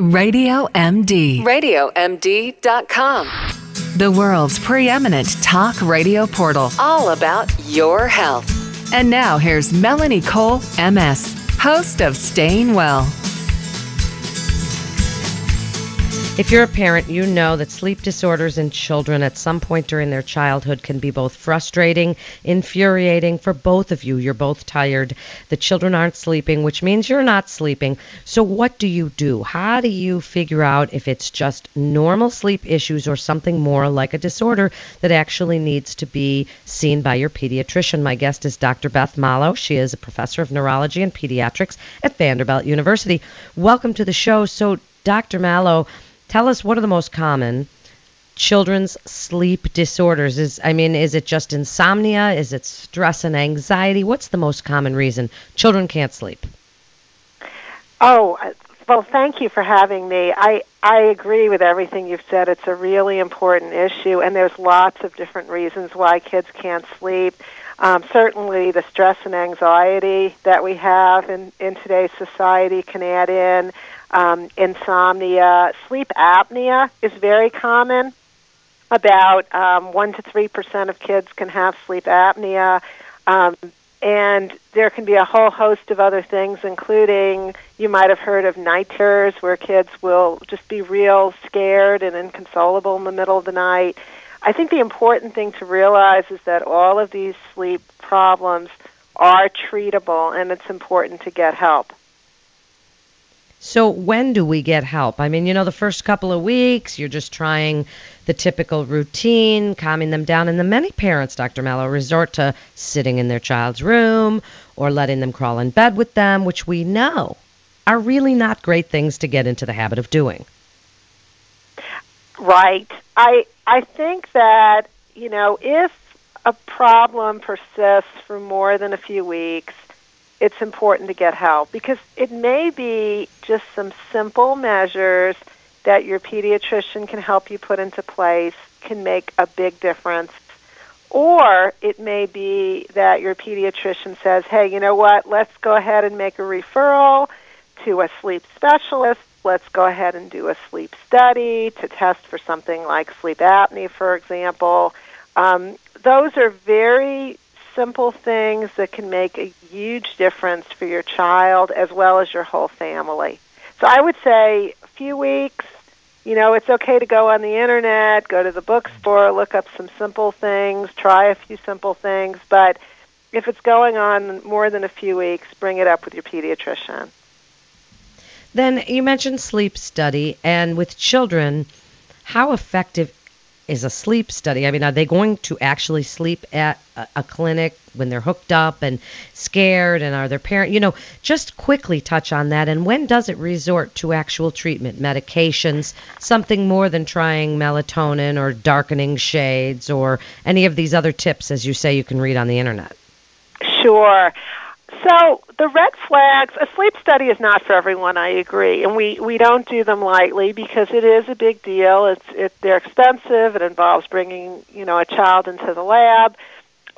Radio MD. RadioMD.com. The world's preeminent talk radio portal. All about your health. And now here's Melanie Cole, MS, host of Staying Well. If you're a parent, you know that sleep disorders in children at some point during their childhood can be both frustrating, infuriating for both of you. You're both tired. The children aren't sleeping, which means you're not sleeping. So what do you do? How do you figure out if it's just normal sleep issues or something more like a disorder that actually needs to be seen by your pediatrician? My guest is Dr. Beth Malow. She is a professor of neurology and pediatrics at Vanderbilt University. Welcome to the show. So, Dr. Malow, tell us, what are the most common children's sleep disorders? Is it just insomnia? Is it stress and anxiety? What's the most common reason children can't sleep? Oh, well, thank you for having me. I agree with everything you've said. It's a really important issue, and there's lots of different reasons why kids can't sleep. Certainly the stress and anxiety that we have in today's society can add in. Insomnia. Sleep apnea is very common. About 1 to 3% of kids can have sleep apnea. And there can be a whole host of other things, including, you might have heard of night terrors, where kids will just be real scared and inconsolable in the middle of the night. I think the important thing to realize is that all of these sleep problems are treatable, and it's important to get help. So when do we get help? The first couple of weeks, you're just trying the typical routine, calming them down. And then many parents, Dr. Malow, resort to sitting in their child's room or letting them crawl in bed with them, which we know are really not great things to get into the habit of doing. Right. I think that, if a problem persists for more than a few weeks, it's important to get help, because it may be just some simple measures that your pediatrician can help you put into place can make a big difference. Or it may be that your pediatrician says, hey, you know what, let's go ahead and make a referral to a sleep specialist. Let's go ahead and do a sleep study to test for something like sleep apnea, for example. Those are very simple things that can make a huge difference for your child as well as your whole family. So I would say a few weeks. It's okay to go on the internet, go to the bookstore, look up some simple things, try a few simple things, but if it's going on more than a few weeks, bring it up with your pediatrician. Then you mentioned sleep study, and with children, how effective is a sleep study? Are they going to actually sleep at a clinic when they're hooked up and scared, and are their parents, just quickly touch on that, and when does it resort to actual treatment, medications, something more than trying melatonin or darkening shades or any of these other tips, as you say, you can read on the internet? Sure. So the red flags, a sleep study is not for everyone, I agree, and we don't do them lightly because it is a big deal. They're expensive. It involves bringing, a child into the lab.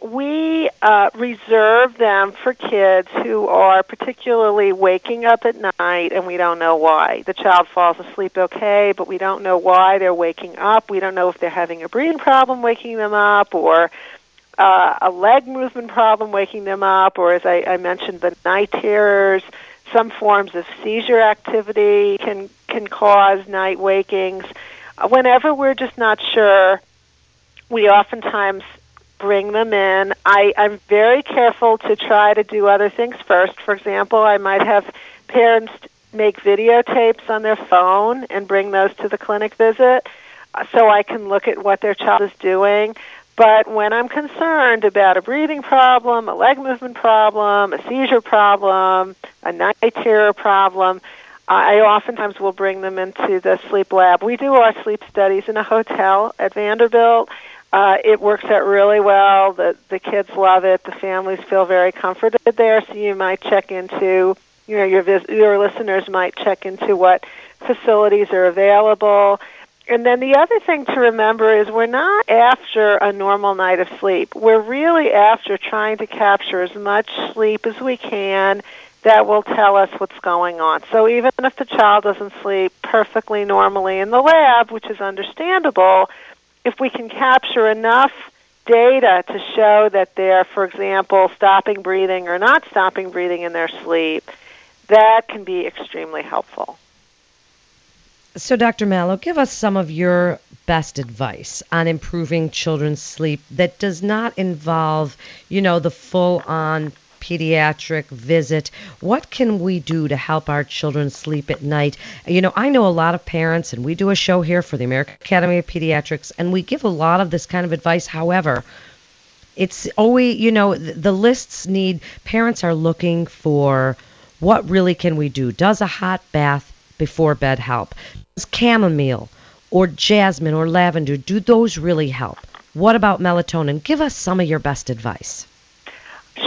We reserve them for kids who are particularly waking up at night, and we don't know why. The child falls asleep okay, but we don't know why they're waking up. We don't know if they're having a breathing problem waking them up, or a leg movement problem waking them up, or as I mentioned, the night terrors. Some forms of seizure activity can cause night wakings. Whenever we're just not sure, we oftentimes bring them in. I'm very careful to try to do other things first. For example, I might have parents make videotapes on their phone and bring those to the clinic visit so I can look at what their child is doing. But when I'm concerned about a breathing problem, a leg movement problem, a seizure problem, a night terror problem, I oftentimes will bring them into the sleep lab. We do our sleep studies in a hotel at Vanderbilt. It works out really well. The kids love it. The families feel very comforted there. So you might check into, your listeners might check into what facilities are available. And then the other thing to remember is we're not after a normal night of sleep. We're really after trying to capture as much sleep as we can that will tell us what's going on. So even if the child doesn't sleep perfectly normally in the lab, which is understandable, if we can capture enough data to show that they're, for example, stopping breathing or not stopping breathing in their sleep, that can be extremely helpful. So, Dr. Malow, give us some of your best advice on improving children's sleep that does not involve, you know, the full-on pediatric visit. What can we do to help our children sleep at night? You know, I know a lot of parents, and we do a show here for the American Academy of Pediatrics, and we give a lot of this kind of advice. However, it's always, you know, the lists need, parents are looking for what really can we do? Does a hot bath before bed help? Does chamomile or jasmine or lavender, do those really help? What about melatonin? Give us some of your best advice.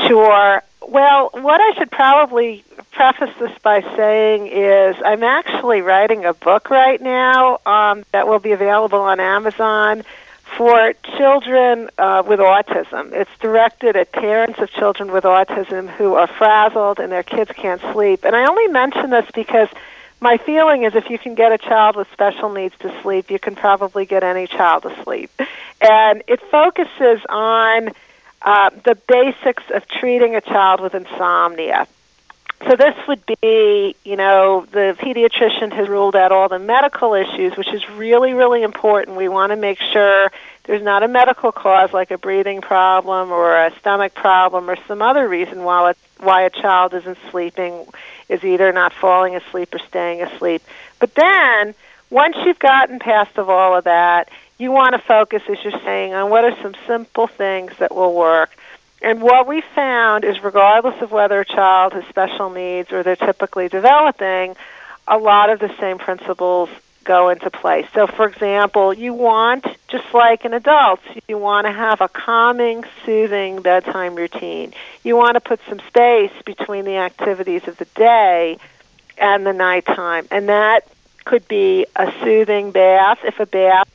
Sure. Well, what I should probably preface this by saying is I'm actually writing a book right now that will be available on Amazon for children with autism. It's directed at parents of children with autism who are frazzled and their kids can't sleep. And I only mention this because my feeling is if you can get a child with special needs to sleep, you can probably get any child to sleep. And it focuses on the basics of treating a child with insomnia. So this would be, you know, the pediatrician has ruled out all the medical issues, which is really, really important. We want to make sure there's not a medical cause like a breathing problem or a stomach problem or some other reason why a child isn't sleeping, is either not falling asleep or staying asleep. But then, once you've gotten past of all of that, you want to focus, as you're saying, on what are some simple things that will work. And what we found is regardless of whether a child has special needs or they're typically developing, a lot of the same principles go into play. So, for example, you want, just like in adults, you want to have a calming, soothing bedtime routine. You want to put some space between the activities of the day and the nighttime. And that could be a soothing bath if a bath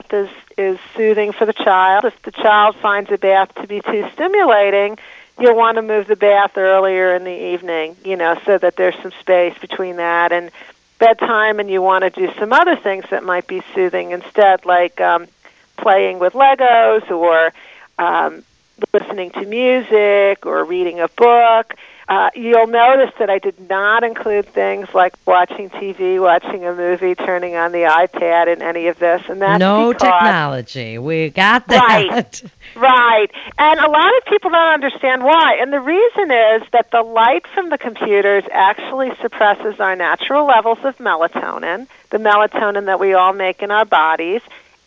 is soothing for the child. If the child finds a bath to be too stimulating, you'll want to move the bath earlier in the evening, you know, so that there's some space between that and bedtime, and you want to do some other things that might be soothing instead, like playing with Legos or listening to music or reading a book. You'll notice that I did not include things like watching TV, watching a movie, turning on the iPad in any of this. And that's no because, technology. We got that. Right. And a lot of people don't understand why. And the reason is that the light from the computers actually suppresses our natural levels of melatonin, the melatonin that we all make in our bodies,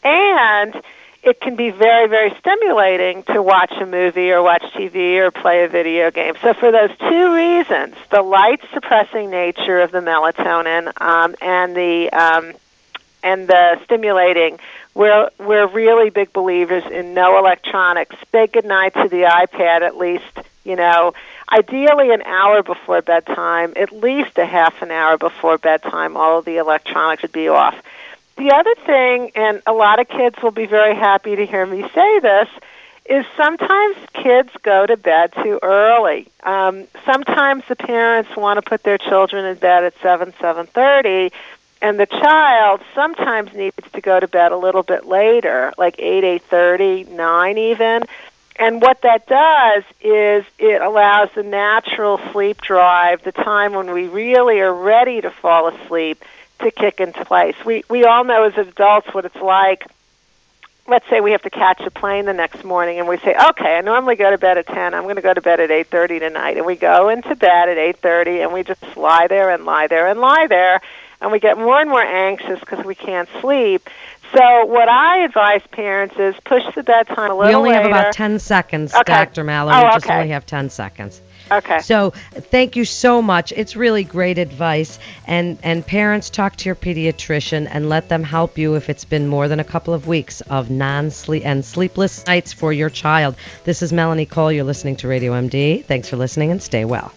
and it can be very, very stimulating to watch a movie or watch TV or play a video game. So for those two reasons, the light-suppressing nature of the melatonin and the stimulating, we're really big believers in no electronics. Say goodnight to the iPad at least, you know, ideally an hour before bedtime, at least a half an hour before bedtime, all of the electronics should be off. The other thing, and a lot of kids will be very happy to hear me say this, is sometimes kids go to bed too early. Sometimes the parents want to put their children in bed at 7:30, and the child sometimes needs to go to bed a little bit later, like 8:30, 9 even. And what that does is it allows the natural sleep drive, the time when we really are ready to fall asleep, to kick into place. We all know as adults what it's like. Let's say we have to catch a plane the next morning, and we say, okay, I normally go to bed at 10. I'm going to go to bed at 8:30 tonight. And we go into bed at 8:30, and we just lie there and lie there and lie there, and we get more and more anxious because we can't sleep. So what I advise parents is push the bedtime a little later. We only have about 10 seconds, okay, Dr. Malow. Oh, we just only have 10 seconds. Okay. So thank you so much. It's really great advice. And parents, talk to your pediatrician and let them help you if it's been more than a couple of weeks of non-sleep and sleepless nights for your child. This is Melanie Cole. You're listening to Radio MD. Thanks for listening and stay well.